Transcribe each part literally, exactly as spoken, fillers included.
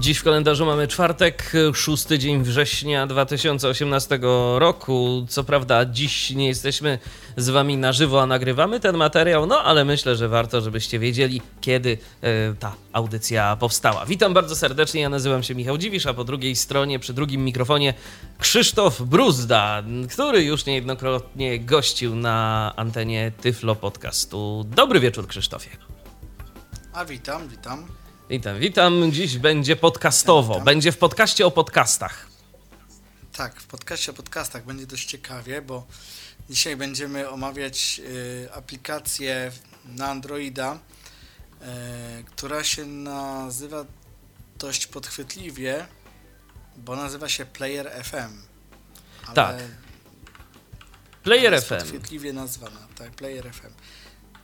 Dziś w kalendarzu mamy czwartek, szósty dzień września dwa tysiące osiemnastego roku. Co prawda dziś nie jesteśmy z wami na żywo, a nagrywamy ten materiał, no ale myślę, że warto, żebyście wiedzieli, kiedy yy, ta audycja powstała. Witam bardzo serdecznie, ja nazywam się Michał Dziwisz, a po drugiej stronie, przy drugim mikrofonie Krzysztof Bruzda, który już niejednokrotnie gościł na antenie Tyflo Podcastu. Dobry wieczór, Krzysztofie. A witam, witam. Witam, witam. Dziś będzie podcastowo. Witam. Będzie w podcaście o podcastach. Tak, w podcaście o podcastach będzie dość ciekawie, bo dzisiaj będziemy omawiać y, aplikację na Androida, y, która się nazywa dość podchwytliwie, bo nazywa się Player F M. Ale, tak. Player ale F M. Podchwytliwie nazwana, tak, Player F M.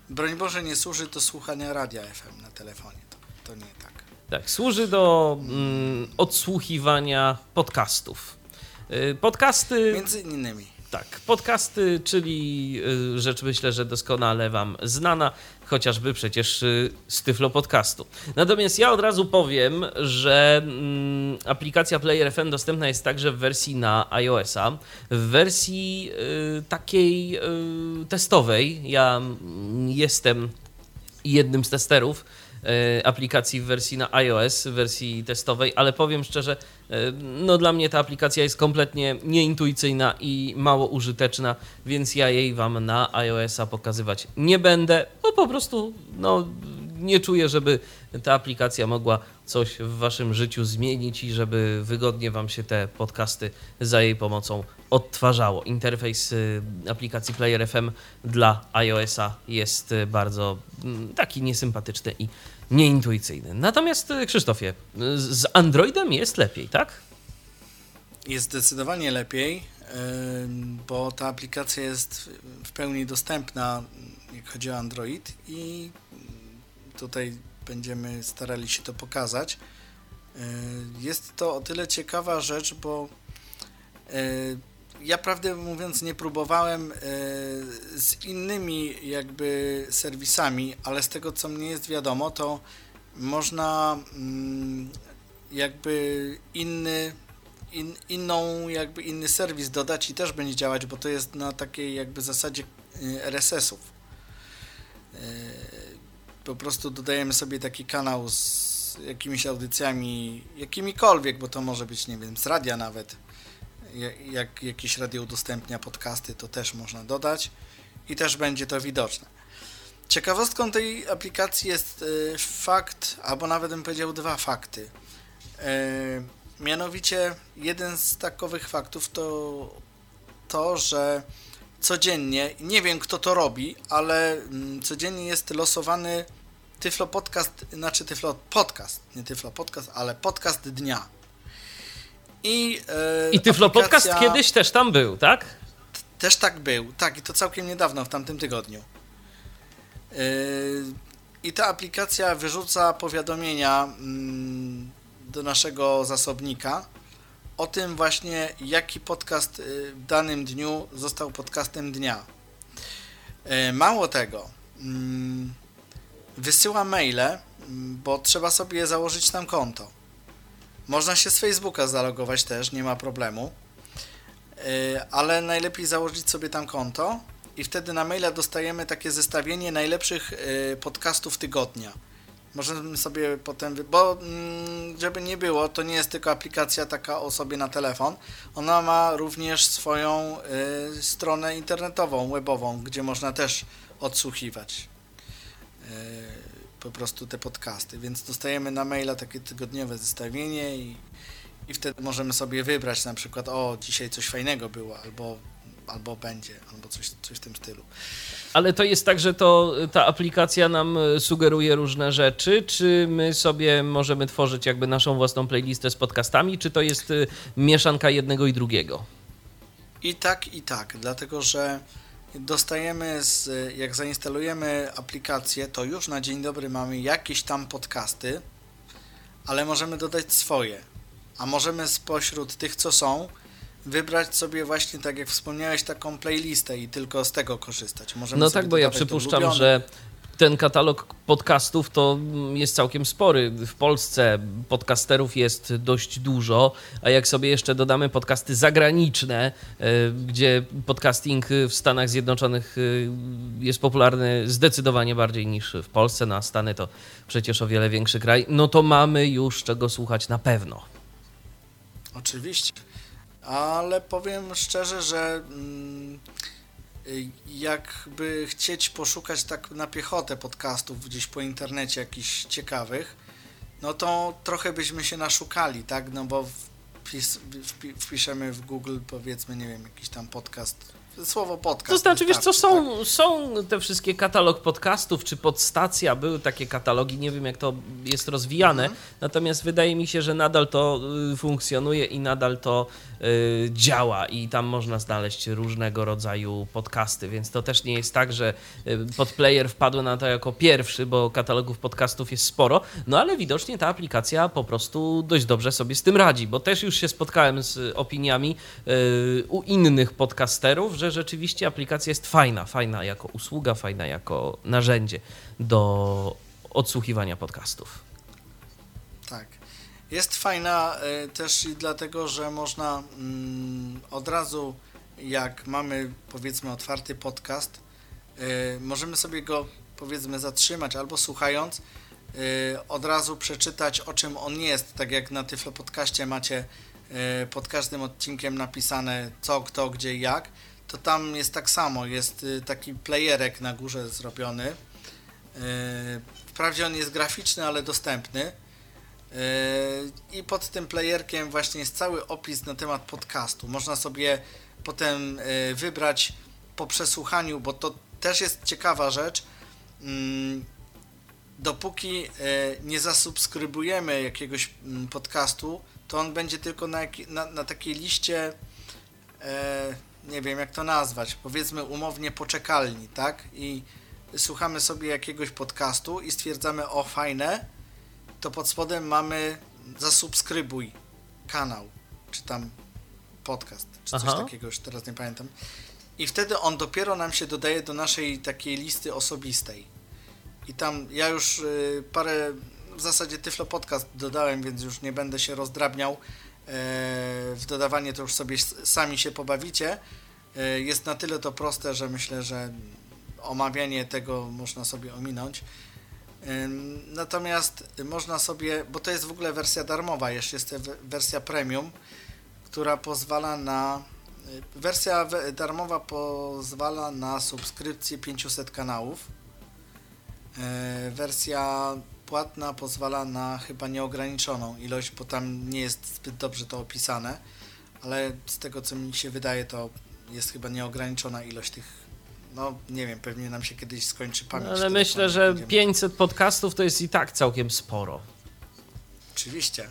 Broń Boże, nie służy do słuchania radia F M na telefonie. To nie tak. Tak, służy do mm, odsłuchiwania podcastów. Podcasty... Między innymi. Tak, podcasty, czyli rzecz, myślę, że doskonale wam znana, chociażby przecież z Tyflo Podcastu. Natomiast ja od razu powiem, że mm, aplikacja Player F M dostępna jest także w wersji na iOS-a. W wersji y, takiej y, testowej, ja jestem jednym z testerów, aplikacji w wersji na iOS, w wersji testowej, ale powiem szczerze, no dla mnie ta aplikacja jest kompletnie nieintuicyjna i mało użyteczna, więc ja jej wam na iOS-a pokazywać nie będę, bo po prostu no, nie czuję, żeby ta aplikacja mogła coś w waszym życiu zmienić i żeby wygodnie wam się te podcasty za jej pomocą odtwarzało. Interfejs aplikacji Player F M dla iOS-a jest bardzo taki niesympatyczny i nieintuicyjny. Natomiast Krzysztofie, z Androidem jest lepiej, tak? Jest zdecydowanie lepiej, bo ta aplikacja jest w pełni dostępna, jak chodzi o Android i tutaj będziemy starali się to pokazać. Jest to o tyle ciekawa rzecz, bo ja prawdę mówiąc nie próbowałem z innymi jakby serwisami, ale z tego co mnie jest wiadomo, to można jakby inny, in, inną jakby inny serwis dodać i też będzie działać, bo to jest na takiej jakby zasadzie R S S-ów. Po prostu dodajemy sobie taki kanał z jakimiś audycjami, jakimikolwiek, bo to może być, nie wiem, z radia nawet. Jak jakieś radio udostępnia podcasty, to też można dodać i też będzie to widoczne. Ciekawostką tej aplikacji jest fakt, albo nawet bym powiedział dwa fakty. Mianowicie jeden z takowych faktów to to, że codziennie, nie wiem kto to robi, ale codziennie jest losowany Tyflo Podcast, znaczy Tyflo Podcast, nie Tyflo Podcast, ale Podcast Dnia. I, yy, I Tyflo aplikacja... Podcast kiedyś też tam był, tak? T- też tak był, tak i to całkiem niedawno, w tamtym tygodniu. Yy, I ta aplikacja wyrzuca powiadomienia yy, do naszego zasobnika o tym właśnie, jaki podcast yy, w danym dniu został podcastem dnia. Yy, mało tego, yy, wysyła maile, yy, bo trzeba sobie założyć tam konto. Można się z Facebooka zalogować też, nie ma problemu, yy, ale najlepiej założyć sobie tam konto i wtedy na maila dostajemy takie zestawienie najlepszych yy, podcastów tygodnia. Możemy sobie potem, wy... bo mm, żeby nie było, to nie jest tylko aplikacja taka o sobie na telefon, ona ma również swoją yy, stronę internetową, webową, gdzie można też odsłuchiwać. Yy. Po prostu te podcasty, więc dostajemy na maila takie tygodniowe zestawienie i, i wtedy możemy sobie wybrać na przykład, o, dzisiaj coś fajnego było, albo albo będzie, albo coś, coś w tym stylu. Ale to jest tak, że to ta aplikacja nam sugeruje różne rzeczy, czy my sobie możemy tworzyć jakby naszą własną playlistę z podcastami, czy to jest mieszanka jednego i drugiego? I tak, i tak, dlatego że dostajemy, z, jak zainstalujemy aplikację, to już na dzień dobry mamy jakieś tam podcasty, ale możemy dodać swoje, a możemy spośród tych, co są, wybrać sobie właśnie, tak jak wspomniałeś, taką playlistę i tylko z tego korzystać. Możemy no tak, bo ja przypuszczam, że ten katalog podcastów to jest całkiem spory. W Polsce podcasterów jest dość dużo, a jak sobie jeszcze dodamy podcasty zagraniczne, gdzie podcasting w Stanach Zjednoczonych jest popularny zdecydowanie bardziej niż w Polsce, no a Stany to przecież o wiele większy kraj, no to mamy już czego słuchać na pewno. Oczywiście, ale powiem szczerze, że mm, jakby chcieć poszukać tak na piechotę podcastów gdzieś po internecie jakichś ciekawych, no to trochę byśmy się naszukali, tak, no bo wpis, wpiszemy w Google, powiedzmy, nie wiem, jakiś tam podcast, słowo podcast. To znaczy, wiesz co, są, tak? są te wszystkie katalog podcastów, czy podstacja, były takie katalogi, nie wiem jak to jest rozwijane, mhm. natomiast wydaje mi się, że nadal to funkcjonuje i nadal to y, działa i tam można znaleźć różnego rodzaju podcasty, więc to też nie jest tak, że podplayer wpadł na to jako pierwszy, bo katalogów podcastów jest sporo, no ale widocznie ta aplikacja po prostu dość dobrze sobie z tym radzi, bo też już się spotkałem z opiniami y, u innych podcasterów, że rzeczywiście aplikacja jest fajna, fajna jako usługa, fajna jako narzędzie do odsłuchiwania podcastów. Tak. Jest fajna też i dlatego, że można od razu, jak mamy, powiedzmy, otwarty podcast, możemy sobie go, powiedzmy, zatrzymać albo słuchając, od razu przeczytać, o czym on jest, tak jak na Tyflo Podcaście macie pod każdym odcinkiem napisane co, kto, gdzie, jak, to tam jest tak samo, jest taki playerek na górze zrobiony. Wprawdzie on jest graficzny, ale dostępny. I pod tym playerkiem właśnie jest cały opis na temat podcastu. Można sobie potem wybrać po przesłuchaniu, bo to też jest ciekawa rzecz. Dopóki nie zasubskrybujemy jakiegoś podcastu, to on będzie tylko na, na, na takiej liście... nie wiem jak to nazwać, powiedzmy umownie poczekalni, tak? I słuchamy sobie jakiegoś podcastu i stwierdzamy, o fajne, to pod spodem mamy zasubskrybuj kanał, czy tam podcast, czy coś Aha. takiego, już teraz nie pamiętam. I wtedy on dopiero nam się dodaje do naszej takiej listy osobistej. I tam ja już parę, w zasadzie Tyflo Podcast dodałem, więc już nie będę się rozdrabniał w dodawanie, to już sobie sami się pobawicie. Jest na tyle to proste, że myślę, że omawianie tego można sobie ominąć. Natomiast można sobie, bo to jest w ogóle wersja darmowa, jeszcze jest wersja premium, która pozwala na, wersja darmowa pozwala na subskrypcję pięciuset kanałów. Wersja płatna pozwala na chyba nieograniczoną ilość, bo tam nie jest zbyt dobrze to opisane, ale z tego co mi się wydaje, to jest chyba nieograniczona ilość tych, no nie wiem, pewnie nam się kiedyś skończy pamięć. No, ale myślę, że będziemy... pięćset podcastów to jest i tak całkiem sporo. Oczywiście.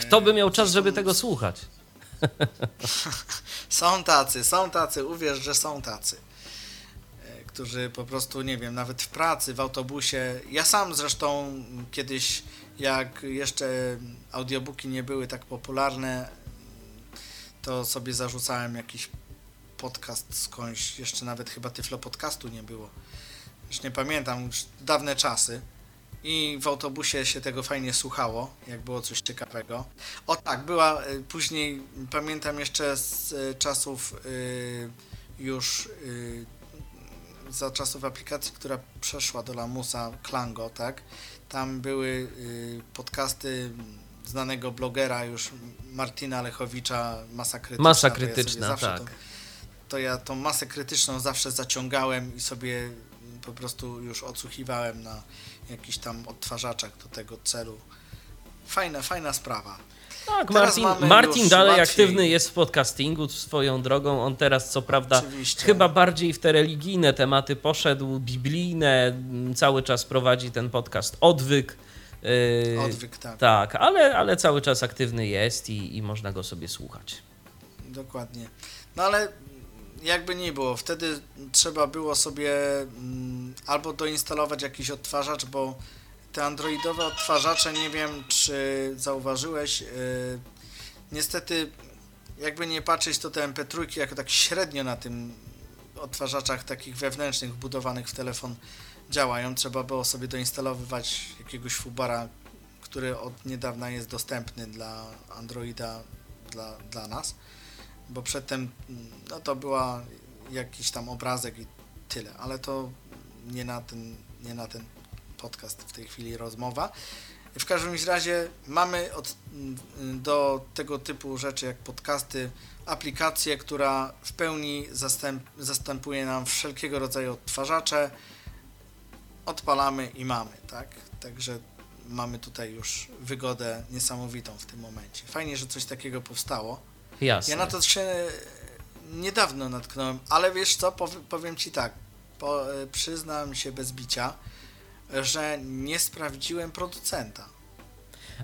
Kto by miał eee, czas, są... żeby tego słuchać? Są tacy, są tacy, uwierz, że są tacy, którzy po prostu, nie wiem, nawet w pracy, w autobusie. Ja sam zresztą kiedyś, jak jeszcze audiobooki nie były tak popularne, to sobie zarzucałem jakiś podcast skądś, jeszcze nawet chyba Tyflo Podcastu nie było. Już nie pamiętam, już dawne czasy. I w autobusie się tego fajnie słuchało, jak było coś ciekawego. O tak, była później, pamiętam jeszcze z czasów y, już... Y, za czasów aplikacji, która przeszła do lamusa, Klango, tak? Tam były y, podcasty znanego blogera już Martina Lechowicza, Masa Krytyczna. Masa Krytyczna, to ja tak. To, to ja tą masę krytyczną zawsze zaciągałem i sobie po prostu już odsłuchiwałem na jakichś tam odtwarzaczach do tego celu. Fajna, fajna sprawa. Tak, Martin, Martin dalej Martin. aktywny jest w podcastingu swoją drogą. On teraz co prawda Oczywiście. chyba bardziej w te religijne tematy poszedł, biblijne. Cały czas prowadzi ten podcast Odwyk. Yy, Odwyk, tak. Tak, ale, ale cały czas aktywny jest i, i można go sobie słuchać. Dokładnie. No ale jakby nie było, wtedy trzeba było sobie mm, albo doinstalować jakiś odtwarzacz, bo te androidowe odtwarzacze, nie wiem czy zauważyłeś, yy, niestety jakby nie patrzeć, to te em pe trzy jako tak średnio na tym odtwarzaczach takich wewnętrznych wbudowanych w telefon działają. Trzeba było sobie doinstalowywać jakiegoś Fubara, który od niedawna jest dostępny dla Androida, dla, dla nas, bo przedtem no to była jakiś tam obrazek i tyle, ale to nie na ten, nie na ten podcast w tej chwili rozmowa. W każdym razie mamy od, do tego typu rzeczy jak podcasty aplikację, która w pełni zastęp, zastępuje nam wszelkiego rodzaju odtwarzacze. Odpalamy i mamy, tak? Także mamy tutaj już wygodę niesamowitą w tym momencie. Fajnie, że coś takiego powstało. Jasne. Ja na to się niedawno natknąłem, ale wiesz co, powiem Ci tak, po, przyznam się bez bicia, że nie sprawdziłem producenta.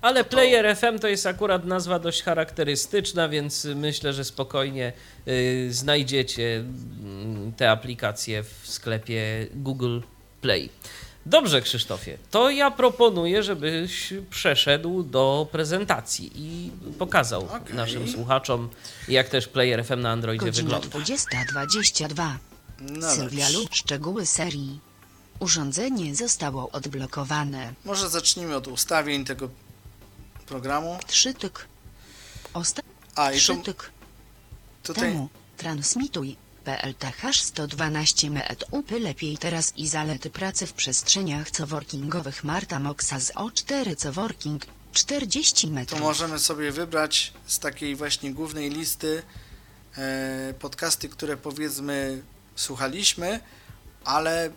Ale to Player to... F M to jest akurat nazwa dość charakterystyczna, więc myślę, że spokojnie yy, znajdziecie yy, te aplikacje w sklepie Google Play. Dobrze, Krzysztofie, to ja proponuję, żebyś przeszedł do prezentacji i pokazał okay. naszym słuchaczom, jak też Player F M na Androidzie Godzina wygląda. dwudziesta dwadzieścia dwa No serialu szczegóły serii. Urządzenie zostało odblokowane. Może zacznijmy od ustawień tego programu. Trzytyk. Osta... A, Trzytyk. Tu... Tutaj... Temu transmituj. P L T H sto dwanaście M E T U P lepiej teraz i zalety pracy w przestrzeniach coworkingowych Marta Moxa z O cztery coworking czterdzieści metrów. To możemy sobie wybrać z takiej właśnie głównej listy e, podcasty, które powiedzmy słuchaliśmy, ale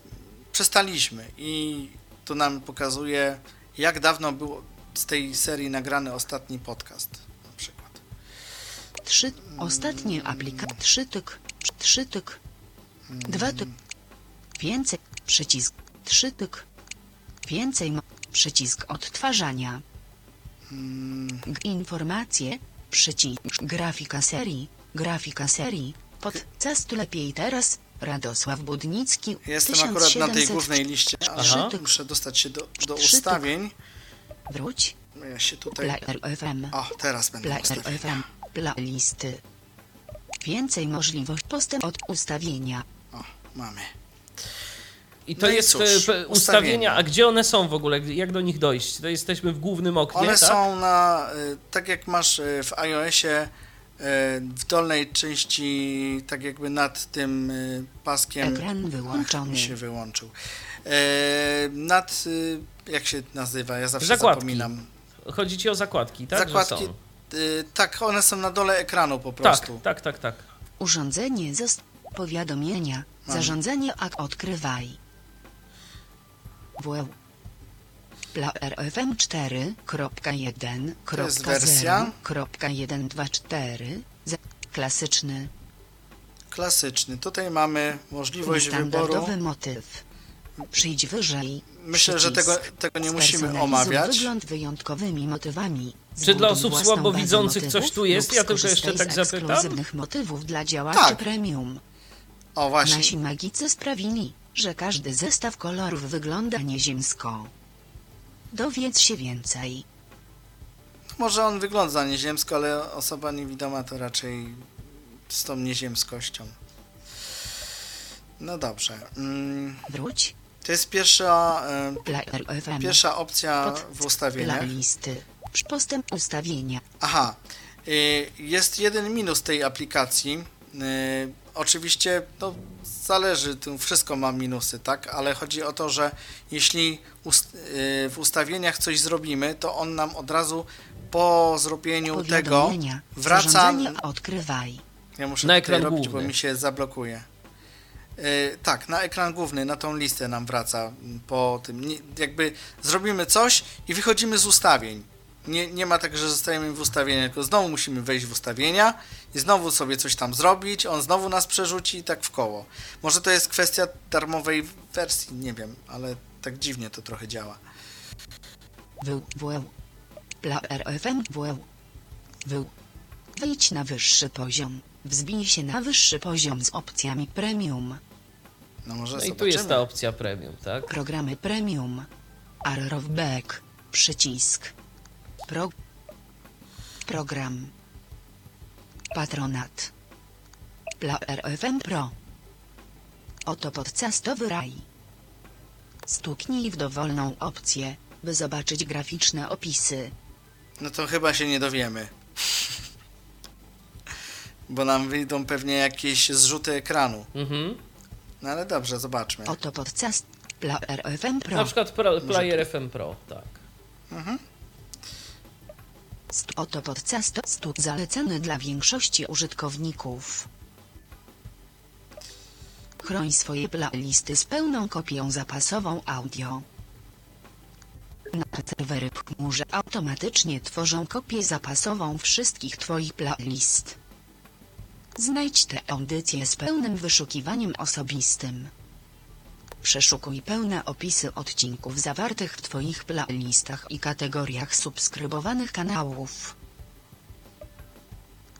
przestaliśmy i to nam pokazuje, jak dawno było z tej serii nagrany ostatni podcast na przykład. Trzy ostatnie aplikacje. Trzytyk. Trzytyk, dwa tyk, więcej, przycisk, trzytyk, więcej, przycisk odtwarzania, informacje, przycisk, grafika serii, grafika serii, podcast lepiej teraz, Radosław Budnicki, jestem tysiąc siedemset akurat na tej głównej liście, aha, muszę dostać się do, do ustawień, wróć, ja się tutaj, Player F M, o, teraz będę Player F M, playlisty. Więcej możliwości postęp od ustawienia. O, mamy. I to no jest i cóż, ustawienia. ustawienia. A gdzie one są w ogóle? Jak do nich dojść? To jesteśmy w głównym oknie, One tak? są na, tak jak masz w iOSie, w dolnej części, tak jakby nad tym paskiem. Ekran wyłączony. Ach, się wyłączył. Nad, jak się nazywa? Ja zawsze zakładki. zapominam. Chodzi ci o zakładki, tak? Zakładki. Tak, one są na dole ekranu po prostu. Tak, tak, tak, tak. Urządzenie zost... Powiadomienia. Mamy. Zarządzanie ak odkrywaj. W... Player F M cztery jeden zero jeden dwa cztery z... Klasyczny. Klasyczny. Tutaj mamy możliwość wyboru. Standardowy motyw. Przyjdź wyżej. Myślę, przycisk. że tego, tego nie musimy omawiać. Wygląd wyjątkowymi motywami. Czy dla osób słabowidzących coś tu jest? Ja tylko jeszcze tak zapytam. Ekskluzywnych motywów dla działaczy tak. premium. O właśnie. Nasi magicy sprawili, że każdy zestaw kolorów wygląda nieziemsko. Dowiedz się więcej. Może on wygląda nieziemsko, ale osoba niewidoma to raczej z tą nieziemskością. No dobrze. Mm. Wróć. To jest pierwsza, y, pierwsza opcja Pod, w ustawieniach. Postęp ustawienia. Aha. Y, jest jeden minus tej aplikacji. Y, oczywiście no, zależy, tu wszystko ma minusy, tak? Ale chodzi o to, że jeśli ust, y, w ustawieniach coś zrobimy, to on nam od razu po zrobieniu tego wraca... Odkrywaj. Ja muszę na ekran robić, główny. Bo mi się zablokuje. Yy, tak, na ekran główny, na tą listę nam wraca po tym. Nie, jakby zrobimy coś i wychodzimy z ustawień. nie, nie ma tak, że zostajemy w ustawieniach, tylko znowu musimy wejść w ustawienia i znowu sobie coś tam zrobić, on znowu nas przerzuci i tak w koło. Może to jest kwestia darmowej wersji, nie wiem, ale tak dziwnie to trochę działa. Wyjdź na wyższy poziom, wzbij się na wyższy poziom z opcjami premium. No, może no i tu jest ta opcja premium, tak? Programy premium. Arrowback. Przycisk. Pro... Program. Patronat. Player F M Pro. Oto podcastowy raj. Stuknij w dowolną opcję, by zobaczyć graficzne opisy. No to chyba się nie dowiemy. Bo nam wyjdą pewnie jakieś zrzuty ekranu. Mhm. No ale dobrze, zobaczmy. Oto podcast Player F M Pro. Na przykład pra- Player F M Pro, tak. Mhm. Oto podcast stu zalecany dla większości użytkowników. Chroń swoje playlisty z pełną kopią zapasową audio. Serwery w chmurze automatycznie tworzą kopię zapasową wszystkich Twoich playlist. Znajdź tę audycję z pełnym wyszukiwaniem osobistym. Przeszukuj pełne opisy odcinków zawartych w Twoich playlistach i kategoriach subskrybowanych kanałów.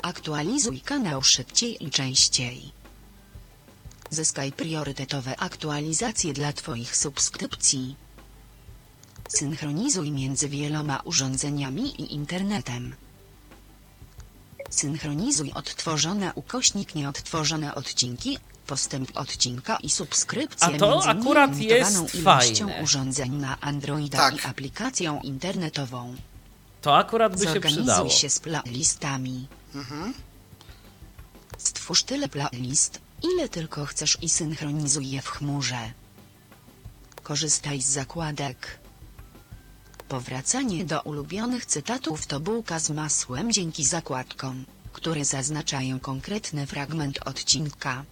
Aktualizuj kanał szybciej i częściej. Zyskaj priorytetowe aktualizacje dla Twoich subskrypcji. Synchronizuj między wieloma urządzeniami i internetem. Synchronizuj odtworzone ukośnik nieodtworzone odcinki, postęp odcinka i subskrypcję między nielimitowaną ilością urządzeń na Androida tak. i aplikacją internetową. To akurat by się przydało. Zorganizuj się z playlistami. Mhm. Stwórz tyle playlist, ile tylko chcesz i synchronizuj je w chmurze. Korzystaj z zakładek. Powracanie do ulubionych cytatów to bułka z masłem dzięki zakładkom, które zaznaczają konkretny fragment odcinka.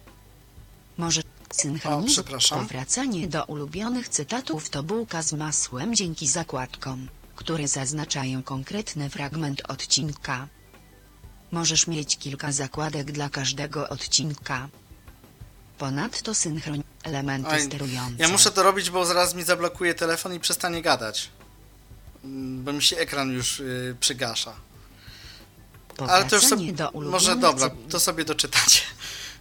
Może synchronizować. Powracanie do ulubionych cytatów to bułka z masłem dzięki zakładkom, które zaznaczają konkretny fragment odcinka. Możesz mieć kilka zakładek dla każdego odcinka. Ponadto synchronizuj elementy Oj, sterujące. Ja muszę to robić, bo zaraz mi zablokuje telefon i przestanie gadać. Bo mi się ekran już yy, przygasza. Ale to już sobie, do może dobra, to sobie doczytacie.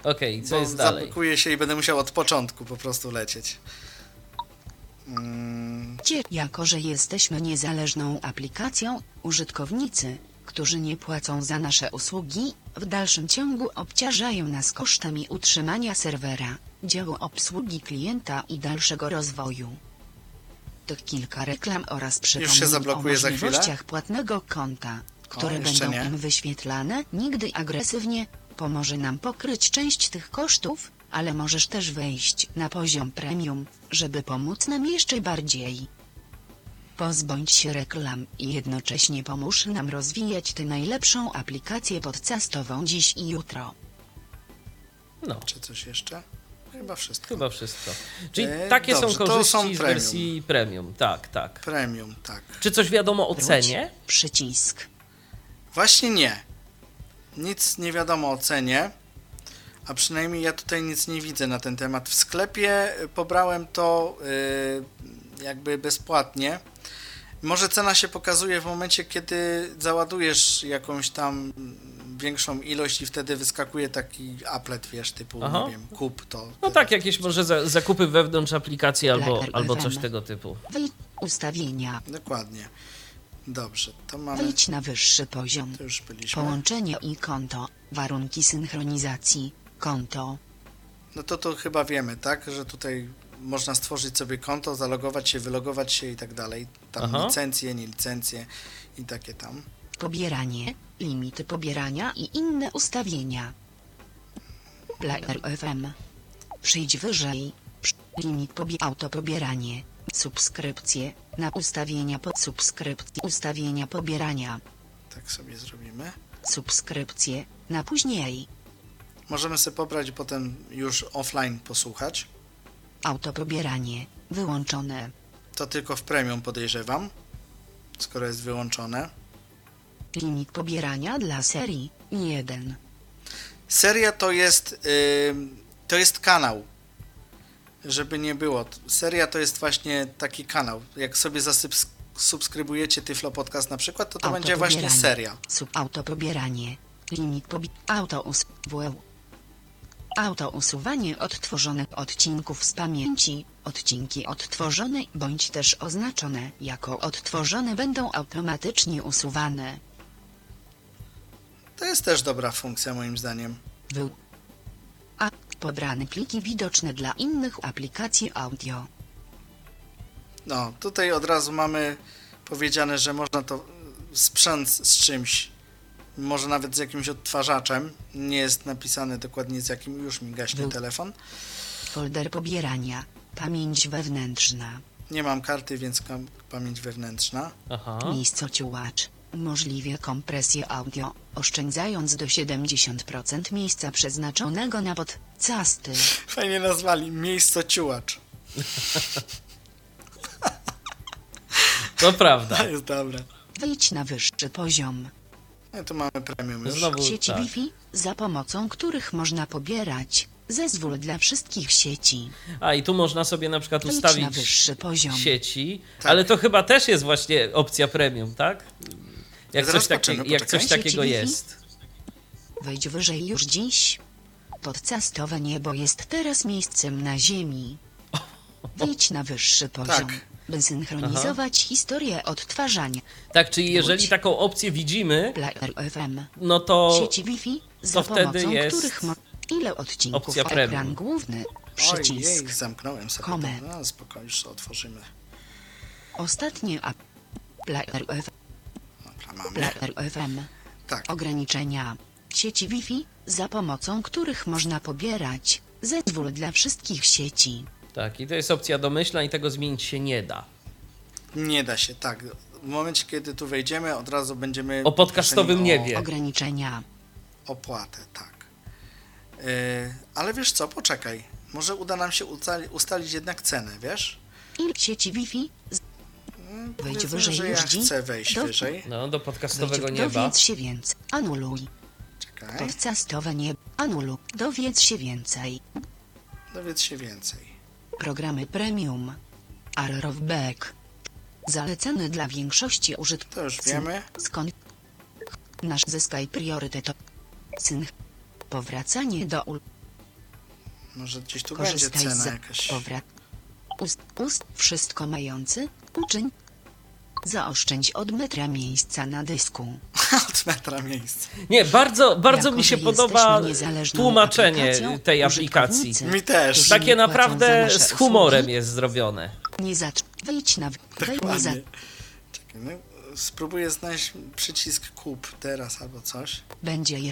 Okej, okay, co bo jest dalej? Zapakuję się i będę musiał od początku po prostu lecieć. Mm. Jako, że jesteśmy niezależną aplikacją, użytkownicy, którzy nie płacą za nasze usługi, w dalszym ciągu obciążają nas kosztami utrzymania serwera, działu obsługi klienta i dalszego rozwoju. Kilka reklam oraz przypomnień o możliwościach płatnego konta, które o, będą nie. im wyświetlane nigdy agresywnie, pomoże nam pokryć część tych kosztów, ale możesz też wejść na poziom premium, żeby pomóc nam jeszcze bardziej. Pozbądź się reklam i jednocześnie pomóż nam rozwijać tę najlepszą aplikację podcastową dziś i jutro. No, czy coś jeszcze? Chyba wszystko. Chyba wszystko. Czyli e, takie dobrze, są korzyści są z wersji premium. Tak, tak. Premium, tak. Czy coś wiadomo o cenie? Przycisk. Właśnie nie. Nic nie wiadomo o cenie, a przynajmniej ja tutaj nic nie widzę na ten temat. W sklepie pobrałem to yy, jakby bezpłatnie. Może cena się pokazuje w momencie, kiedy załadujesz jakąś tam większą ilość i wtedy wyskakuje taki aplet, wiesz, typu, Aha. nie wiem, kup to. No te... tak, jakieś może za, zakupy wewnątrz aplikacji albo, albo coś tego typu. Ustawienia. Dokładnie. Dobrze, to mamy... Wejdź na wyższy poziom. To już byliśmy. Połączenie i konto. Warunki synchronizacji. Konto. No to to chyba wiemy, tak, że tutaj... Można stworzyć sobie konto, zalogować się, wylogować się i tak dalej. Tam Aha. licencje, nie licencje i takie tam. Pobieranie, limity pobierania i inne ustawienia. Player F M. Przyjdź wyżej. Limit pobie- autopobieranie. Subskrypcje. Na ustawienia pod subskrypcje. Ustawienia pobierania. Tak sobie zrobimy. Subskrypcje. Na później. Możemy sobie pobrać i potem już offline posłuchać. Autopobieranie. Wyłączone. To tylko w premium podejrzewam, skoro jest wyłączone. Limit pobierania dla serii jeden. Seria to jest yy, to jest kanał. Żeby nie było. Seria to jest właśnie taki kanał. Jak sobie zasubskrybujecie Tyflo Podcast na przykład, to to będzie właśnie seria. Auto pobieranie. Limit pobierania. Auto usuwanie. Auto usuwanie odtworzonych odcinków z pamięci. Odcinki odtworzone bądź też oznaczone jako odtworzone będą automatycznie usuwane. To jest też dobra funkcja moim zdaniem. Wy... A pobrane pliki widoczne dla innych aplikacji audio. No, tutaj od razu mamy powiedziane, że można to sprzęt z czymś, może nawet z jakimś odtwarzaczem. Nie jest napisane dokładnie z jakim, już mi gaśnie Wy... telefon. Folder pobierania. Pamięć wewnętrzna. Nie mam karty, więc kam- pamięć wewnętrzna. Aha. Miejscociułacz. Umożliwia kompresję audio, oszczędzając do siedemdziesiąt procent miejsca przeznaczonego na podcasty. Fajnie nazwali, miejscociułacz. To prawda. To jest dobre. Wyjdź na wyższy poziom. No to mamy premium już. Znowu, sieci tak. Wi-Fi, za pomocą których można pobierać zezwól dla wszystkich sieci. A i tu można sobie na przykład ustawić wyjdź na wyższy poziom sieci, tak. Ale to chyba też jest właśnie opcja premium, tak? Jak coś, takie, jak coś takiego jest. Wejdź wyżej już dziś. Podcastowe niebo jest teraz miejscem na ziemi. Wejdź na wyższy poziom, tak. By synchronizować Aha. historię odtwarzania. Tak, czyli jeżeli taką opcję widzimy, no to, sieci Wi-Fi, za to wtedy jest których mo- ile odcinków opcja premium. Ekran główny, przycisk. Ojej, zamknąłem sobie. No, spokojnie, już otworzymy. Ostatnie app. Player F M. Player F M. Tak. Ograniczenia. Sieci Wi-Fi, za pomocą których można pobierać zezwól dla wszystkich sieci. Tak, i to jest opcja domyślna i tego zmienić się nie da. Nie da się, tak. W momencie, kiedy tu wejdziemy, od razu będziemy... O podcastowym niebie. Ograniczenia. Opłatę, tak. Yy, ale wiesz co, poczekaj. Może uda nam się uca- ustalić jednak cenę, wiesz? I sieci Wi-Fi... Z- Wejdź wyżej, że ja chcę wejść do, wyżej. No, do podcastowego Wejdź, nieba. Dowiedz się więcej. Anuluj. Czekaj. Podcastowe niebo. Anuluj. Dowiedz się więcej. Dowiedz się więcej. Programy premium. Arrowback. Zaleceny dla większości użytkowców. To już wiemy. Skąd? Nasz zyskaj priorytet. Synch. Powracanie do ul. Może gdzieś tu Korzystaj będzie cena z... jakaś. Powra... Ust, ust, wszystko mający. Uczyń. Zaoszczędź od metra miejsca na dysku. Od metra miejsca. Nie, bardzo, bardzo mi się podoba tłumaczenie tej aplikacji. Mi też. Takie naprawdę z humorem usługi. Jest zrobione. Nie zacz... Wejdź na... Wejdź za... Czekaj, no, spróbuję znaleźć przycisk kup teraz albo coś. Będzie je...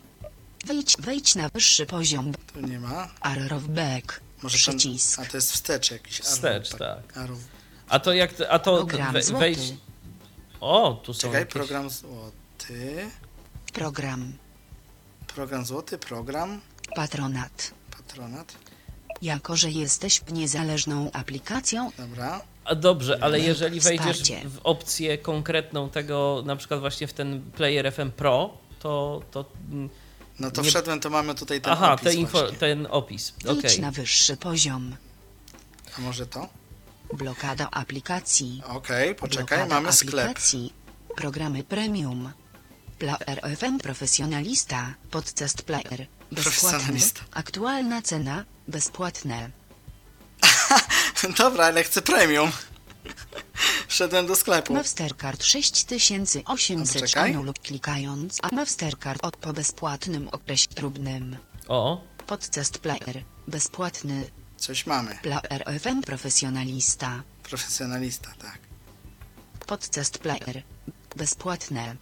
Wejdź, wejdź na wyższy poziom. Tu nie ma. Arrowback. Może przycisk. Ten, a to jest wstecz jakiś. Wstecz, Arrow, tak. Arrow. A to jak, a to we, wejść... O, tu są Czekaj, jakieś... program złoty... Program. Program złoty, program... Patronat. Patronat. Jako, że jesteś niezależną aplikacją... Dobra. A dobrze, ale jeżeli wejdziesz Wsparcie. W opcję konkretną tego, na przykład właśnie w ten Player F M Pro, to... to... No to nie... wszedłem, to mamy tutaj ten Aha, opis te info, ten opis. Idź okay. na wyższy poziom. A może to? Blokada aplikacji. Okej, okay, poczekaj, Blokada mamy aplikacji. Sklep. Programy premium. Player F M Profesjonalista, podcast player, bezpłatny, aktualna cena, bezpłatne. Dobra, ale chcę premium. Wszedłem do sklepu. Mastercard sześć tysięcy osiemset anu lub klikając a Mastercard od po bezpłatnym okresie próbnym. O. Podcast player, bezpłatny. Coś mamy. Player F M Profesjonalista. Profesjonalista, tak. Podcast Player. Bezpłatne.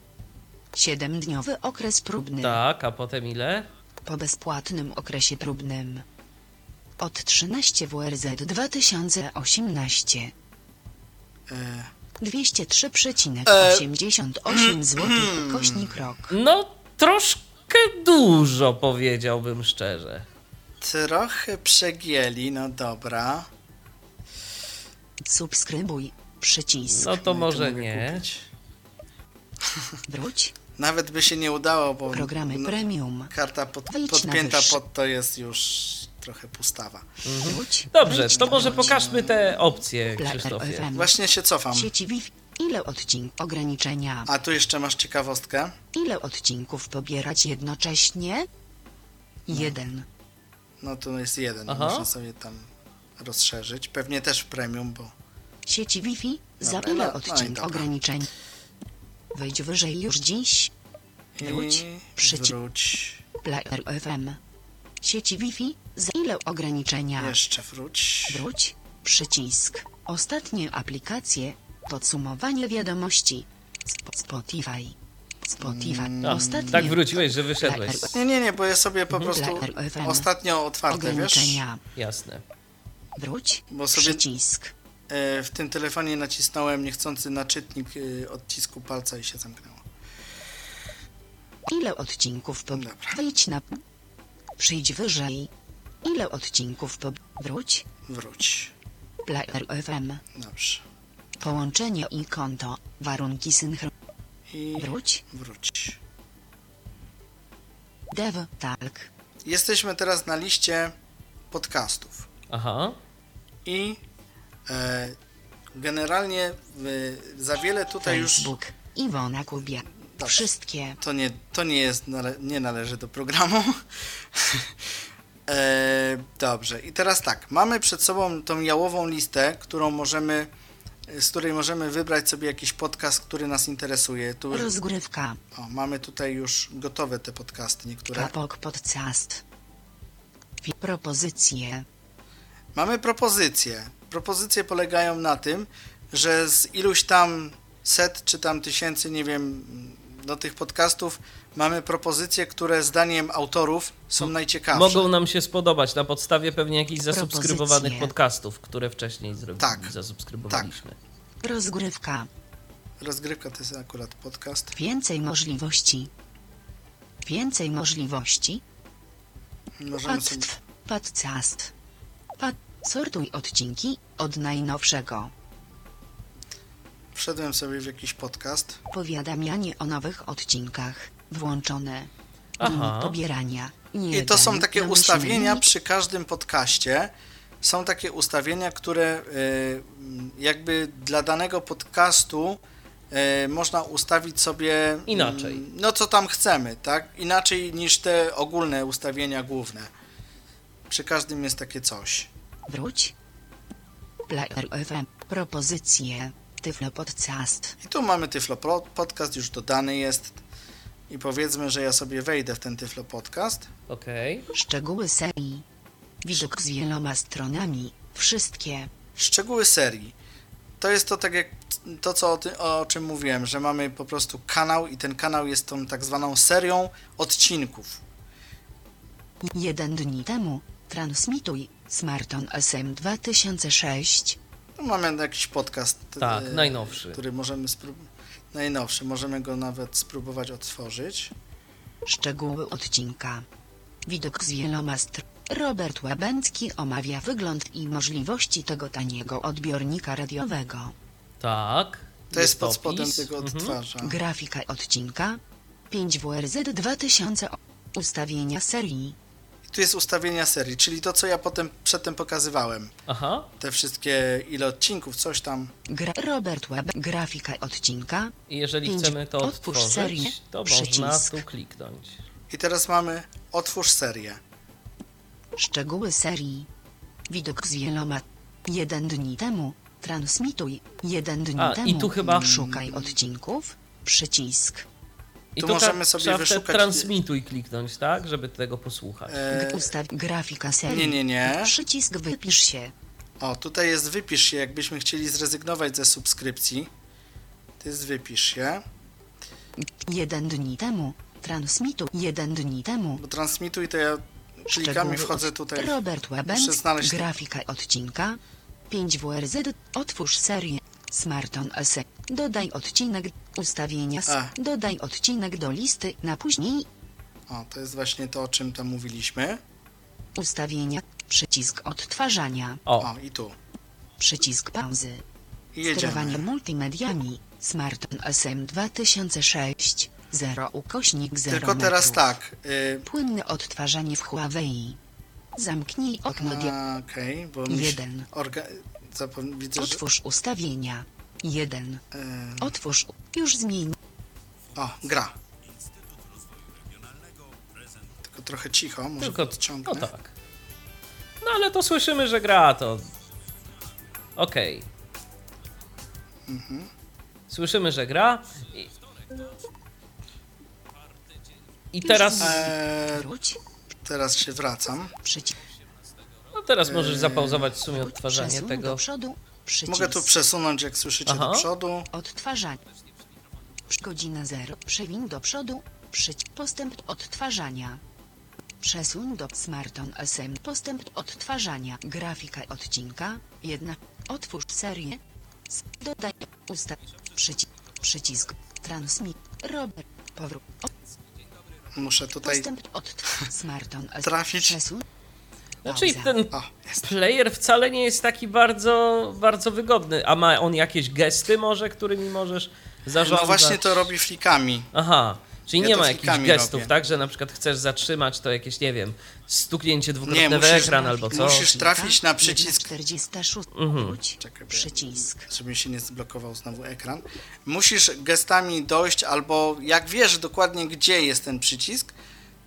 siedmiodniowy okres próbny. Tak, a potem ile? Po bezpłatnym okresie próbnym. Od trzynastego września dwa tysiące osiemnastego. E... dwieście trzy przecinek osiemdziesiąt osiem e... zł kośnik rok. No, troszkę dużo powiedziałbym szczerze. Trochę przegięli, no dobra. Subskrybuj, przycisk. No to może nie. Kupić. Wróć, Nawet by się nie udało, bo programy no, premium. Karta pod, podpięta pod to jest już trochę pustawa. Mhm. Dobrze, to może pokażmy te opcje, Krzysztofie. Właśnie się cofam. Ile odcinków ograniczenia? A tu jeszcze masz ciekawostkę. Ile odcinków pobierać jednocześnie? No. Jeden. No to jest jeden, muszę sobie tam rozszerzyć. Pewnie też w premium, bo... Sieci Wi-Fi, dobra, za ile no, odcinków no ograniczeń? Wejdź wyżej już dziś. Wróć. I przycisk. Wróć. Player F M. Sieci Wi-Fi, za ile ograniczenia? Jeszcze wróć. Wróć. Przycisk. Ostatnie aplikacje. Podsumowanie wiadomości. Spotify. Spotify. Mm, ostatnio. Tak wróciłeś, że wyszedłeś. Nie, nie, nie, bo ja sobie po prostu ostatnio otwarte, wiesz? Jasne. Wróć. Bo sobie przycisk. W tym telefonie nacisnąłem niechcący na czytnik odcisku palca i się zamknęło. Ile odcinków po... Dobra. Wyjdź na... Przyjdź wyżej. Ile odcinków po... Wróć. Wróć. Player F M. Dobrze. Połączenie i konto. Warunki synchron. I wróć. Wróć. Dev Talk. Jesteśmy teraz na liście podcastów. Aha. I e, generalnie e, za wiele tutaj Facebook. Już... Facebook. Iwona Kubia. Tak. Wszystkie. To nie, to nie jest, nale, nie należy do programu. e, dobrze. I teraz tak. Mamy przed sobą tą jałową listę, którą możemy... z której możemy wybrać sobie jakiś podcast, który nas interesuje. Tu... Rozgrywka. O, mamy tutaj już gotowe te podcasty niektóre. Kapok podcast. Propozycje. Mamy propozycje. Propozycje polegają na tym, że z iluś tam set czy tam tysięcy, nie wiem, do tych podcastów mamy propozycje, które zdaniem autorów są najciekawsze. Mogą nam się spodobać na podstawie pewnie jakichś zasubskrybowanych podcastów, które wcześniej zrobiliśmy. Tak, zasubskrybowaliśmy. Tak. Rozgrywka. Rozgrywka to jest akurat podcast. Więcej możliwości. Więcej możliwości. Możemy sobie... Podcast. Pod... Sortuj odcinki od najnowszego. Wszedłem sobie w jakiś podcast. Powiadamianie o nowych odcinkach. Włączone. Aha. Pobierania. Nie I to są takie ustawienia przy każdym podcaście. Są takie ustawienia, które y, jakby dla danego podcastu y, można ustawić sobie... Inaczej. Y, no co tam chcemy, tak? Inaczej niż te ogólne ustawienia główne. Przy każdym jest takie coś. Wróć. Player F M. Propozycje. Tyflo Podcast. I tu mamy Tyflo Podcast, już dodany jest. I powiedzmy, że ja sobie wejdę w ten Tyflo Podcast. Okej. Okay. Szczegóły serii. Widok z wieloma stronami. Wszystkie. Szczegóły serii. To jest to tak jak to, co o, ty, o czym mówiłem, że mamy po prostu kanał i ten kanał jest tą tak zwaną serią odcinków. Jeden dni temu transmituj Smarton S M dwa tysiące sześć. No, mamy jakiś podcast, tak, e, najnowszy. Który możemy spróbować. Najnowszy, możemy go nawet spróbować otworzyć. Szczegóły odcinka. Widok z wieloma stron. Robert Łabędzki omawia wygląd i możliwości tego taniego odbiornika radiowego. Tak. To jest pod spodem tego odtwarza. Mhm. Grafika odcinka. pięć W R Z dwa tysiące. Ustawienia serii. Tu jest ustawienia serii, czyli to, co ja potem przedtem pokazywałem. Aha. Te wszystkie ile odcinków, coś tam. Gra Robert Łab, grafika odcinka. I jeżeli pięć, chcemy to otwórz otworzyć, serię, to przycisk. Można tu kliknąć. I teraz mamy otwórz serię. Szczegóły serii. Widok z wieloma. Jeden dni temu. Transmituj. Jeden dni A, temu. I tu chyba... Szukaj odcinków. Przycisk. I tu, tu możemy sobie trzeba wyszukać... transmituj kliknąć, tak? Żeby tego posłuchać. Eee... Ustaw grafika serii. Nie, nie, nie. Przycisk wypisz się. O, tutaj jest wypisz się, jakbyśmy chcieli zrezygnować ze subskrypcji. To jest wypisz się. Jeden dni temu. Transmituj. Jeden dni temu. Bo transmituj to ja klikami wchodzę tutaj. Robert Łabędzki. Grafika odcinka. pięć W R Z. Otwórz serię. Smarton S. Dodaj odcinek ustawienia. A. Dodaj odcinek do listy na później. O, to jest właśnie to, o czym tam mówiliśmy. Ustawienia. Przycisk odtwarzania. O, o i tu. Przycisk pauzy. Jedziemy. Sterowanie multimediami. Smarton S M dwa tysiące sześć. zero ukośnik zero Tylko metrów. Teraz tak. Y... Płynne odtwarzanie w Huawei. Zamknij okno. Aha, okay, bo jeden. Orga... Zapom... Widzę, Otwórz że... ustawienia. jeden. Y... Otwórz. Już zmień. O, gra. Tylko trochę cicho, może Tylko... odciągnę. No tak. No ale to słyszymy, że gra to... Okej. Okay. Mhm. Słyszymy, że gra. I, I teraz. Eee, teraz się wracam. No teraz możesz eee, zapauzować w sumie odtwarzanie tego. Przodu, Mogę tu przesunąć, jak słyszycie, Aha. do przodu. Odtwarzanie. Godzina zero. Przewiń do przodu. Przycisk. Postęp odtwarzania. Przesuń do Smarton S M. Postęp odtwarzania. Grafika odcinka. Jedna. Otwórz serię. Dodaj ustaw przycisk, przycisk transmit Robert powrót. Muszę tutaj od Smarton trafić. Znaczy ten player wcale nie jest taki bardzo, bardzo wygodny. A ma on jakieś gesty może, którymi możesz zarządzać? No właśnie to robi flikami. Aha. Czyli ja nie ma jakichś gestów, robię. tak? Że na przykład chcesz zatrzymać to jakieś, nie wiem, stuknięcie dwukrotne w ekran albo co? Musisz trafić na przycisk. czterdzieści sześć Mhm. Czekaj, przycisk. Żeby się nie zblokował znowu ekran. Musisz gestami dojść albo jak wiesz dokładnie, gdzie jest ten przycisk,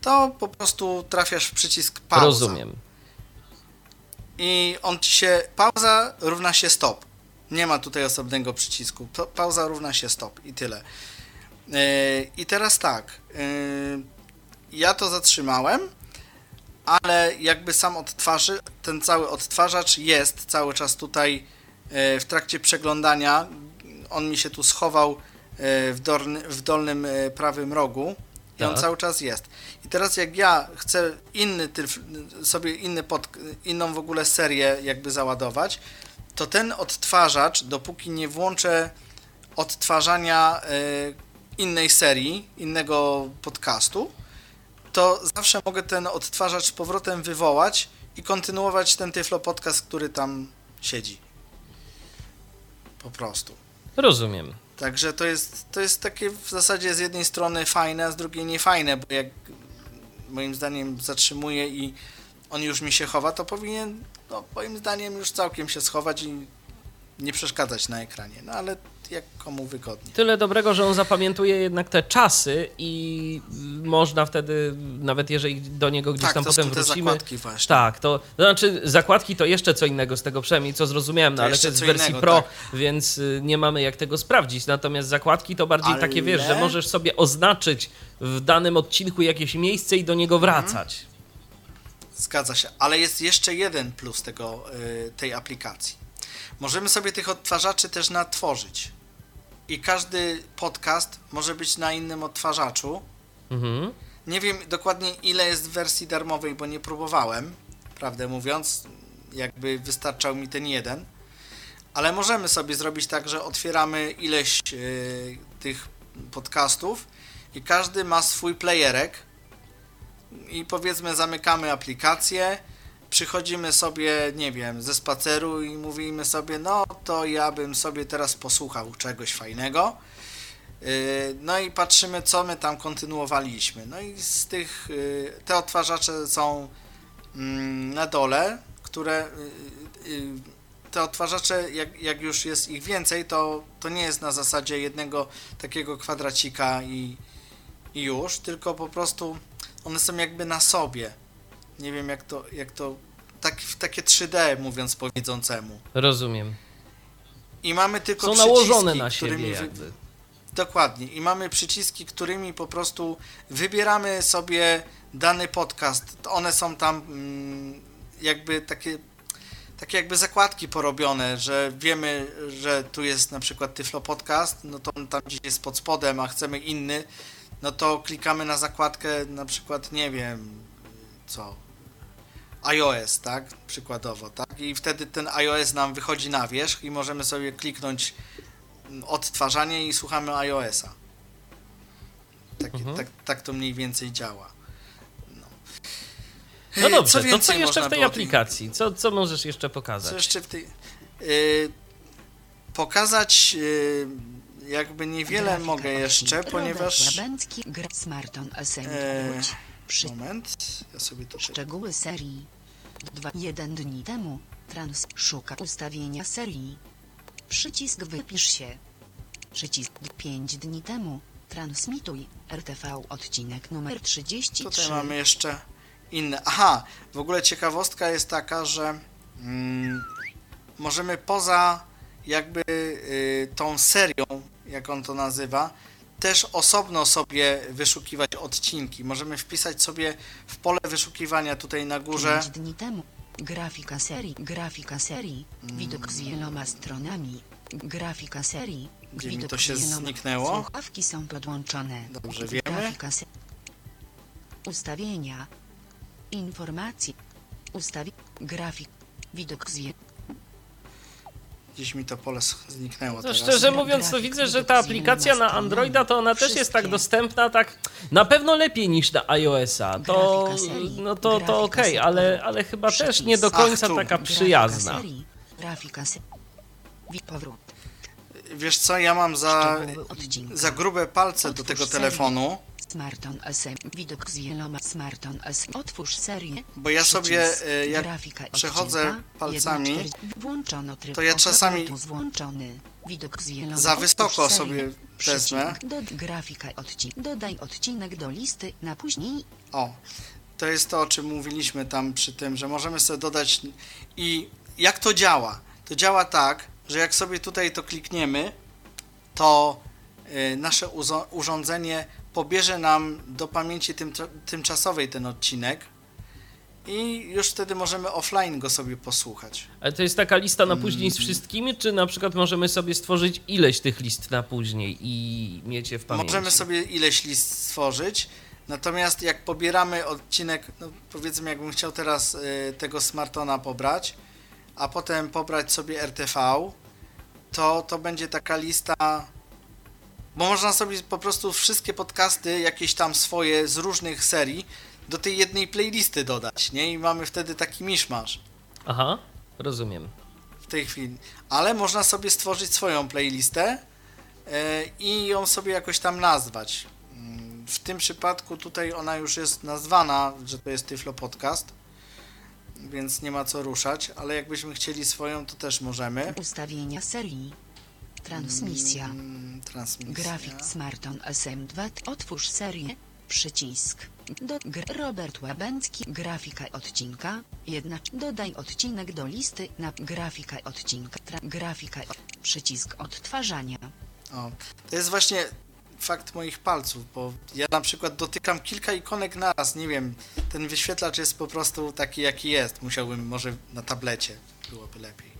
to po prostu trafiasz w przycisk pauza. Rozumiem. I on ci się... Pauza równa się stop. Nie ma tutaj osobnego przycisku. Pauza równa się stop i tyle. I teraz tak, ja to zatrzymałem, ale jakby sam odtwarzy, ten cały odtwarzacz jest cały czas tutaj w trakcie przeglądania, on mi się tu schował w, dolny, w dolnym prawym rogu i tak. on cały czas jest. I teraz jak ja chcę inny tyf, sobie inny pod, inną w ogóle serię jakby załadować, to ten odtwarzacz, dopóki nie włączę odtwarzania innej serii, innego podcastu, to zawsze mogę ten odtwarzacz z powrotem wywołać i kontynuować ten Tyflo Podcast, który tam siedzi. Po prostu. Rozumiem. Także to jest, to jest takie w zasadzie z jednej strony fajne, a z drugiej niefajne, bo jak moim zdaniem zatrzymuje i on już mi się chowa, to powinien, no moim zdaniem już całkiem się schować i nie przeszkadzać na ekranie, no ale jak komu wygodnie. Tyle dobrego, że on zapamiętuje jednak te czasy i można wtedy, nawet jeżeli do niego gdzieś tak, tam to potem są te wrócimy... zakładki właśnie. Tak, to, to znaczy zakładki to jeszcze co innego z tego przynajmniej, co zrozumiałem, no, to ale to jest w wersji innego, Pro, tak. więc nie mamy jak tego sprawdzić, natomiast zakładki to bardziej ale... takie, wiesz, że możesz sobie oznaczyć w danym odcinku jakieś miejsce i do niego wracać. Mhm. Zgadza się, ale jest jeszcze jeden plus tego, tej aplikacji. Możemy sobie tych odtwarzaczy też natworzyć. I każdy podcast może być na innym odtwarzaczu. Mhm. Nie wiem dokładnie, ile jest w wersji darmowej, bo nie próbowałem, prawdę mówiąc, jakby wystarczał mi ten jeden. Ale możemy sobie zrobić tak, że otwieramy ileś yy, tych podcastów i każdy ma swój playerek i powiedzmy zamykamy aplikację, przychodzimy sobie, nie wiem, ze spaceru i mówimy sobie, no to ja bym sobie teraz posłuchał czegoś fajnego. No i patrzymy, co my tam kontynuowaliśmy. No i z tych, te odtwarzacze są na dole, które, te odtwarzacze, jak, jak już jest ich więcej, to, to nie jest na zasadzie jednego takiego kwadracika i, i już, tylko po prostu one są jakby na sobie. Nie wiem, jak to, jak to tak, takie trzy D, mówiąc po widzącemu. Rozumiem. I mamy tylko są przyciski, nałożone na którymi siebie jakby. Dokładnie. I mamy przyciski, którymi po prostu wybieramy sobie dany podcast. One są tam jakby takie, takie jakby zakładki porobione, że wiemy, że tu jest na przykład Tyflo Podcast, no to on tam gdzieś jest pod spodem, a chcemy inny, no to klikamy na zakładkę na przykład, nie wiem, co... iOS, tak? Przykładowo, tak? I wtedy ten iOS nam wychodzi na wierzch i możemy sobie kliknąć odtwarzanie i słuchamy iOS-a. Tak, mhm. tak, tak to mniej więcej działa. No, no dobrze, co to co jeszcze w tej aplikacji? Co, co możesz jeszcze pokazać? Co jeszcze w tej... Yy, pokazać... Yy, jakby niewiele Grafika mogę jeszcze, Robert ponieważ... Łabędzki, gra Smarton S M. E, Przy... Moment, ja sobie to... Szczegóły serii. Dwa, jeden dni temu, trans szuka ustawienia serii. Przycisk wypisz się. Przycisk pięć dni temu, transmituj, R T V odcinek numer trzydzieści trzy. Tutaj mamy jeszcze inne... Aha, w ogóle ciekawostka jest taka, że mm, możemy poza jakby y, tą serią, jak on to nazywa, też osobno sobie wyszukiwać odcinki. Możemy wpisać sobie w pole wyszukiwania tutaj na górze. pięć dni temu. Grafika serii. Grafika serii. Widok z wieloma stronami. Grafika serii. Gdzie widok mi to się zniknęło? Słuchawki są podłączone. Dobrze wiemy. Se... Ustawienia. Informacje. Ustawi... Grafik. Widok z wieloma... Gdzieś mi to pole zniknęło. No, szczerze mówiąc, to widzę, że ta aplikacja na Androida to ona też jest tak dostępna, tak na pewno lepiej niż na iOS-a. To, no to, to okej, okay, ale, ale chyba też nie do końca taka przyjazna. Wiesz co, ja mam za, za grube palce do tego telefonu. Smarton S M, widok z wieloma Smarton S M, otwórz serię. Bo ja sobie, jak przechodzę palcami, to ja czasami za wysoko sobie wezmę. Dodaj odcinek do listy na później. O, to jest to, o czym mówiliśmy tam przy tym, że możemy sobie dodać. I jak to działa? To działa tak, że jak sobie tutaj to klikniemy, to nasze urządzenie pobierze nam do pamięci tym, tymczasowej ten odcinek i już wtedy możemy offline go sobie posłuchać. Ale to jest taka lista na później z wszystkimi, czy na przykład możemy sobie stworzyć ileś tych list na później i mieć je w pamięci? Możemy sobie ileś list stworzyć, natomiast jak pobieramy odcinek, no powiedzmy jakbym chciał teraz y, tego Smartona pobrać, a potem pobrać sobie R T V, to to będzie taka lista... Bo można sobie po prostu wszystkie podcasty, jakieś tam swoje z różnych serii, do tej jednej playlisty dodać, nie? I mamy wtedy taki miszmasz. Aha, rozumiem. W tej chwili. Ale można sobie stworzyć swoją playlistę yy, i ją sobie jakoś tam nazwać. W tym przypadku tutaj ona już jest nazwana, że to jest Tyflo Podcast, więc nie ma co ruszać, ale jakbyśmy chcieli swoją, to też możemy. Ustawienia serii. Transmisja. Transmisja. Grafik Smarton S M dwa. Otwórz serię. Przycisk. Do Robert Łabędzki. Grafika odcinka. Jedna. Dodaj odcinek do listy na grafika odcinka. Tra... Grafika. Przycisk odtwarzania. O, to jest właśnie fakt moich palców, bo ja na przykład dotykam kilka ikonek naraz. Nie wiem, ten wyświetlacz jest po prostu taki, jaki jest. Musiałbym może na tablecie. Byłoby lepiej.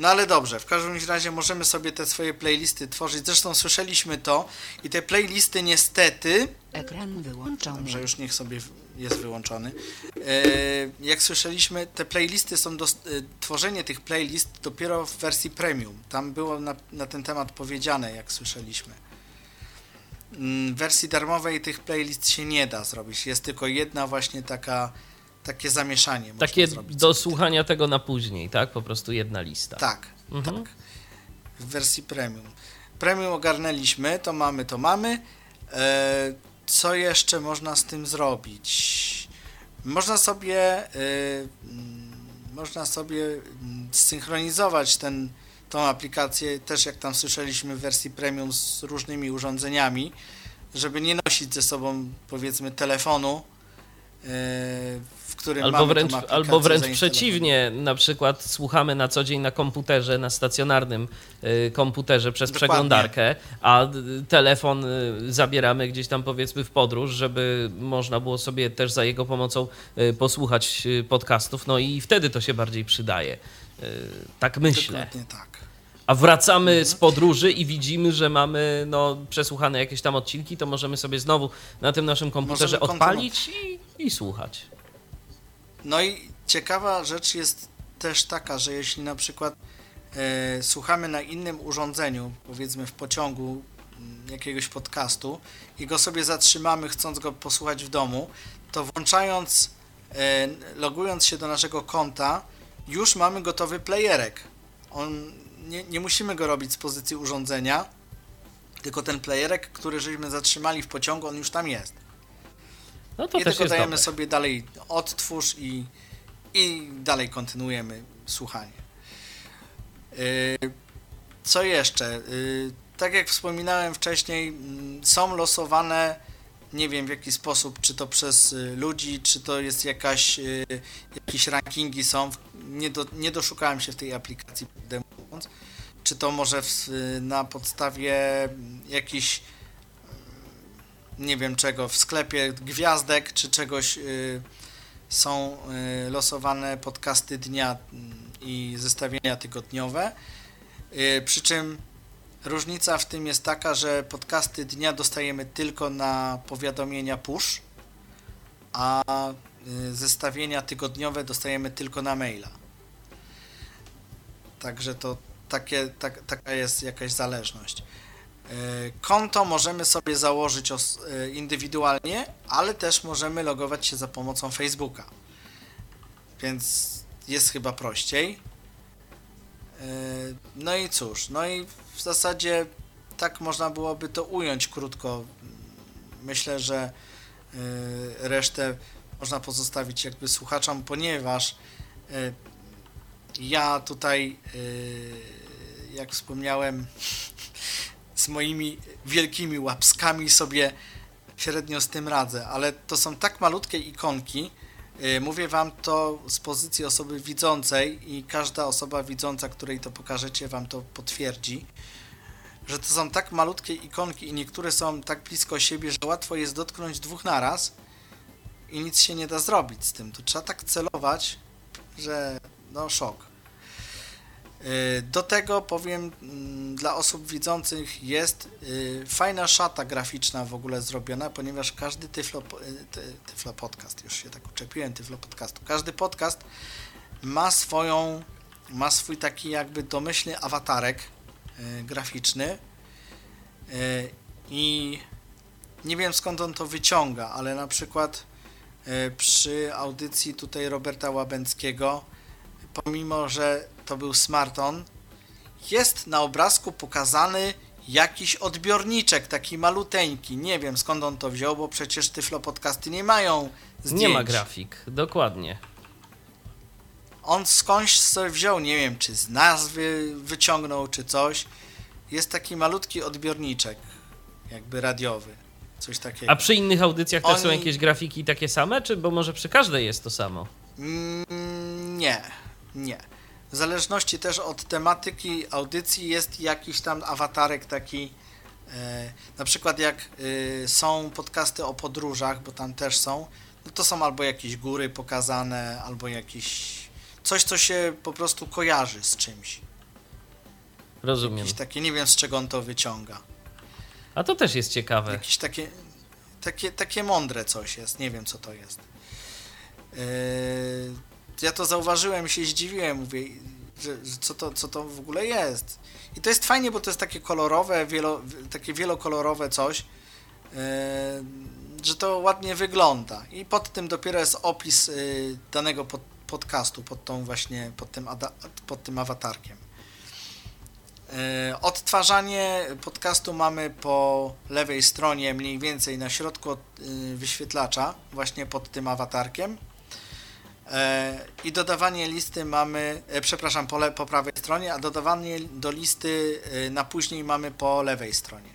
No ale dobrze, w każdym razie możemy sobie te swoje playlisty tworzyć. Zresztą słyszeliśmy to i te playlisty niestety... Ekran wyłączony. Dobrze, już niech sobie jest wyłączony. Jak słyszeliśmy, te playlisty są... Do... Tworzenie tych playlist dopiero w wersji premium. Tam było na, na ten temat powiedziane, jak słyszeliśmy. W wersji darmowej tych playlist się nie da zrobić. Jest tylko jedna właśnie taka... Takie zamieszanie. Takie do słuchania tego na później, tak? Po prostu jedna lista. Tak, mhm. tak. W wersji premium. Premium ogarnęliśmy, to mamy, to mamy. E, co jeszcze można z tym zrobić? Można sobie e, można sobie zsynchronizować ten, tą aplikację, też jak tam słyszeliśmy, w wersji premium z różnymi urządzeniami, żeby nie nosić ze sobą, powiedzmy, telefonu, w którym albo mamy wręcz, albo wręcz przeciwnie, na przykład słuchamy na co dzień na komputerze, na stacjonarnym komputerze przez Dokładnie. przeglądarkę, a telefon zabieramy gdzieś tam, powiedzmy, w podróż, żeby można było sobie też za jego pomocą posłuchać podcastów, no i wtedy to się bardziej przydaje. Tak myślę. Dokładnie tak. A wracamy z podróży i widzimy, że mamy no, przesłuchane jakieś tam odcinki, to możemy sobie znowu na tym naszym komputerze odpalić i, i słuchać. No i ciekawa rzecz jest też taka, że jeśli na przykład e, słuchamy na innym urządzeniu, powiedzmy w pociągu jakiegoś podcastu i go sobie zatrzymamy, chcąc go posłuchać w domu, to włączając, e, logując się do naszego konta, już mamy gotowy playerek. On Nie, nie musimy go robić z pozycji urządzenia, tylko ten playerek, który żeśmy zatrzymali w pociągu, on już tam jest. No to I też tylko jest dajemy dobre. Sobie dalej odtwórz i, i dalej kontynuujemy słuchanie. Co jeszcze? Tak jak wspominałem wcześniej, są losowane, nie wiem w jaki sposób, czy to przez ludzi, czy to jest jakaś, jakieś rankingi są, nie, do, nie doszukałem się w tej aplikacji, mówiąc, czy to może w, na podstawie jakichś, nie wiem czego, w sklepie gwiazdek, czy czegoś są losowane podcasty dnia i zestawienia tygodniowe, przy czym różnica w tym jest taka, że podcasty dnia dostajemy tylko na powiadomienia push, a zestawienia tygodniowe dostajemy tylko na maila. Także to takie, tak, taka jest jakaś zależność. Konto możemy sobie założyć indywidualnie, ale też możemy logować się za pomocą Facebooka, więc jest chyba prościej. No i cóż, no i w zasadzie tak można byłoby to ująć krótko. Myślę, że resztę można pozostawić jakby słuchaczom, ponieważ ja tutaj, jak wspomniałem, z moimi wielkimi łapskami sobie średnio z tym radzę, ale to są tak malutkie ikonki. Mówię wam to z pozycji osoby widzącej i każda osoba widząca, której to pokażecie, wam to potwierdzi, że to są tak malutkie ikonki i niektóre są tak blisko siebie, że łatwo jest dotknąć dwóch naraz i nic się nie da zrobić z tym. To trzeba tak celować, że no szok. Do tego powiem, dla osób widzących jest fajna szata graficzna w ogóle zrobiona, ponieważ każdy Tyflo, Tyflo Podcast, już się tak uczepiłem Tyflo Podcastu, każdy podcast ma swoją, ma swój taki jakby domyślny awatarek graficzny i nie wiem skąd on to wyciąga, ale na przykład przy audycji tutaj Roberta Łabędzkiego, pomimo że to był Smarton, jest na obrazku pokazany jakiś odbiorniczek, taki maluteńki. Nie wiem skąd on to wziął, bo przecież Tyflo Podcasty nie mają zdjęć. Nie ma grafik, dokładnie. On skądś sobie wziął, nie wiem czy z nazwy wyciągnął, czy coś. Jest taki malutki odbiorniczek, jakby radiowy, coś takiego. A przy innych audycjach też Oni... są jakieś grafiki takie same, czy bo może przy każdej jest to samo? Mm, nie, nie. W zależności też od tematyki audycji jest jakiś tam awatarek taki, e, na przykład jak e, są podcasty o podróżach, bo tam też są, no to są albo jakieś góry pokazane, albo jakieś coś, co się po prostu kojarzy z czymś. Rozumiem. Jakieś takie, nie wiem z czego on to wyciąga. A to też jest ciekawe. Jakieś takie, takie, takie mądre coś jest, nie wiem co to jest. E, Ja to zauważyłem i się zdziwiłem, mówię, że, że co, to, co to w ogóle jest. I to jest fajnie, bo to jest takie kolorowe, wielo, takie wielokolorowe coś, yy, że to ładnie wygląda. I pod tym dopiero jest opis yy, danego pod, podcastu, pod tą właśnie, pod tym, pod tym awatarkiem. Yy, odtwarzanie podcastu mamy po lewej stronie, mniej więcej na środku od, yy, wyświetlacza, właśnie pod tym awatarkiem. I dodawanie listy mamy, przepraszam, po, le, po prawej stronie, a dodawanie do listy na później mamy po lewej stronie.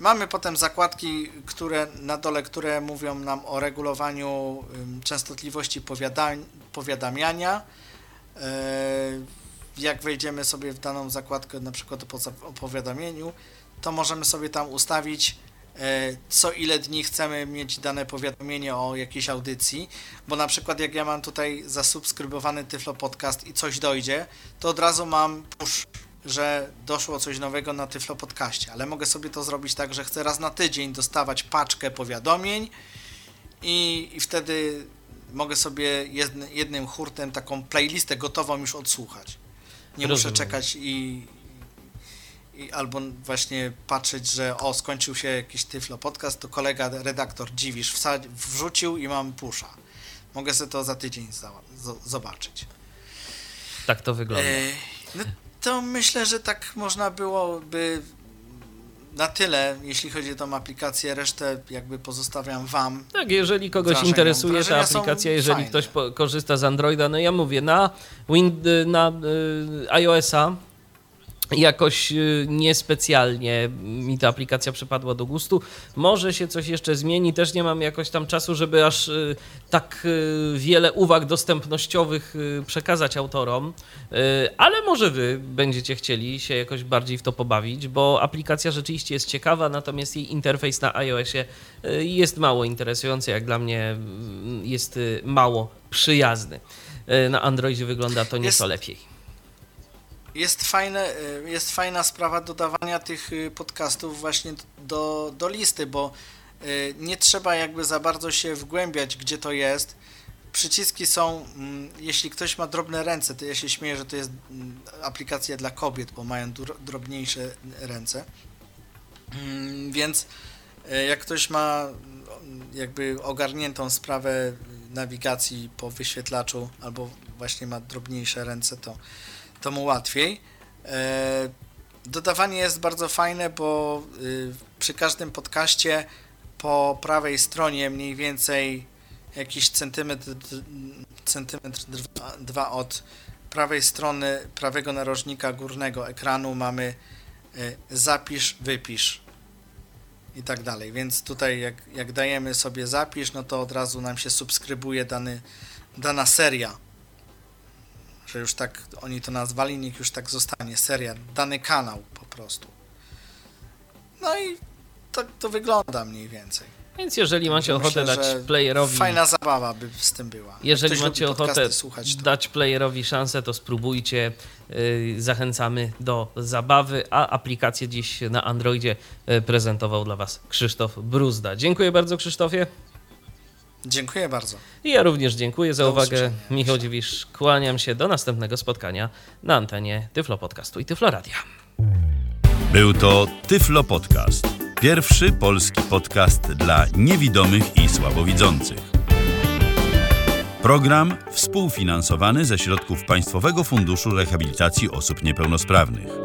Mamy potem zakładki, które na dole, które mówią nam o regulowaniu częstotliwości powiadam, powiadamiania. Jak wejdziemy sobie w daną zakładkę, na przykład o powiadomieniu, to możemy sobie tam ustawić, co ile dni chcemy mieć dane powiadomienie o jakiejś audycji, bo na przykład jak ja mam tutaj zasubskrybowany Tyflo Podcast i coś dojdzie, to od razu mam push, że doszło coś nowego na Tyflo Podcaście, ale mogę sobie to zrobić tak, że chcę raz na tydzień dostawać paczkę powiadomień i, i wtedy mogę sobie jednym, jednym hurtem taką playlistę gotową już odsłuchać. Nie Rozumiem. Muszę czekać i... I albo właśnie patrzeć, że o, skończył się jakiś Tyflo Podcast, to kolega redaktor Dziwisz wsadzi, wrzucił i mam pusza. Mogę sobie to za tydzień za, z, zobaczyć. Tak to wygląda. E, no to myślę, że tak można byłoby na tyle, jeśli chodzi o tą aplikację, resztę jakby pozostawiam wam. Tak, jeżeli kogoś wrażenia. interesuje wrażenia ta aplikacja, jeżeli fajne. ktoś po, korzysta z Androida, no ja mówię, na, Win, na y, iOS-a jakoś y, niespecjalnie mi ta aplikacja przypadła do gustu. Może się coś jeszcze zmieni, też nie mam jakoś tam czasu, żeby aż y, tak y, wiele uwag dostępnościowych y, przekazać autorom, y, ale może wy będziecie chcieli się jakoś bardziej w to pobawić, bo aplikacja rzeczywiście jest ciekawa, natomiast jej interfejs na iOSie y, jest mało interesujący, jak dla mnie y, jest y, mało przyjazny. Y, na Androidzie wygląda to nieco jest... lepiej. Jest, fajne, jest fajna sprawa dodawania tych podcastów właśnie do, do listy, bo nie trzeba jakby za bardzo się wgłębiać, gdzie to jest. Przyciski są, jeśli ktoś ma drobne ręce, to ja się śmieję, że to jest aplikacja dla kobiet, bo mają drobniejsze ręce. Więc jak ktoś ma jakby ogarniętą sprawę nawigacji po wyświetlaczu albo właśnie ma drobniejsze ręce, to to mu łatwiej. Dodawanie jest bardzo fajne, bo przy każdym podcaście po prawej stronie mniej więcej jakiś centymetr, centymetr dwa od prawej strony prawego narożnika górnego ekranu mamy zapisz, wypisz i tak dalej. Więc tutaj jak, jak dajemy sobie zapisz, no to od razu nam się subskrybuje dany, dana seria. Że już tak oni to nazwali, niech już tak zostanie, seria, dany kanał po prostu. No i tak to wygląda mniej więcej. Więc jeżeli macie ochotę Myślę, dać playerowi... Fajna zabawa by z tym była. Jeżeli macie ochotę słuchać, to... dać playerowi szansę, to spróbujcie. Zachęcamy do zabawy, a aplikację dziś na Androidzie prezentował dla was Krzysztof Bruzda. Dziękuję bardzo, Krzysztofie. Dziękuję bardzo. I ja również dziękuję za uwagę. Michał Dziwisz, kłaniam się do następnego spotkania na antenie Tyflo Podcastu i Tyflo Radia. Był to Tyflo Podcast. Pierwszy polski podcast dla niewidomych i słabowidzących. Program współfinansowany ze środków Państwowego Funduszu Rehabilitacji Osób Niepełnosprawnych.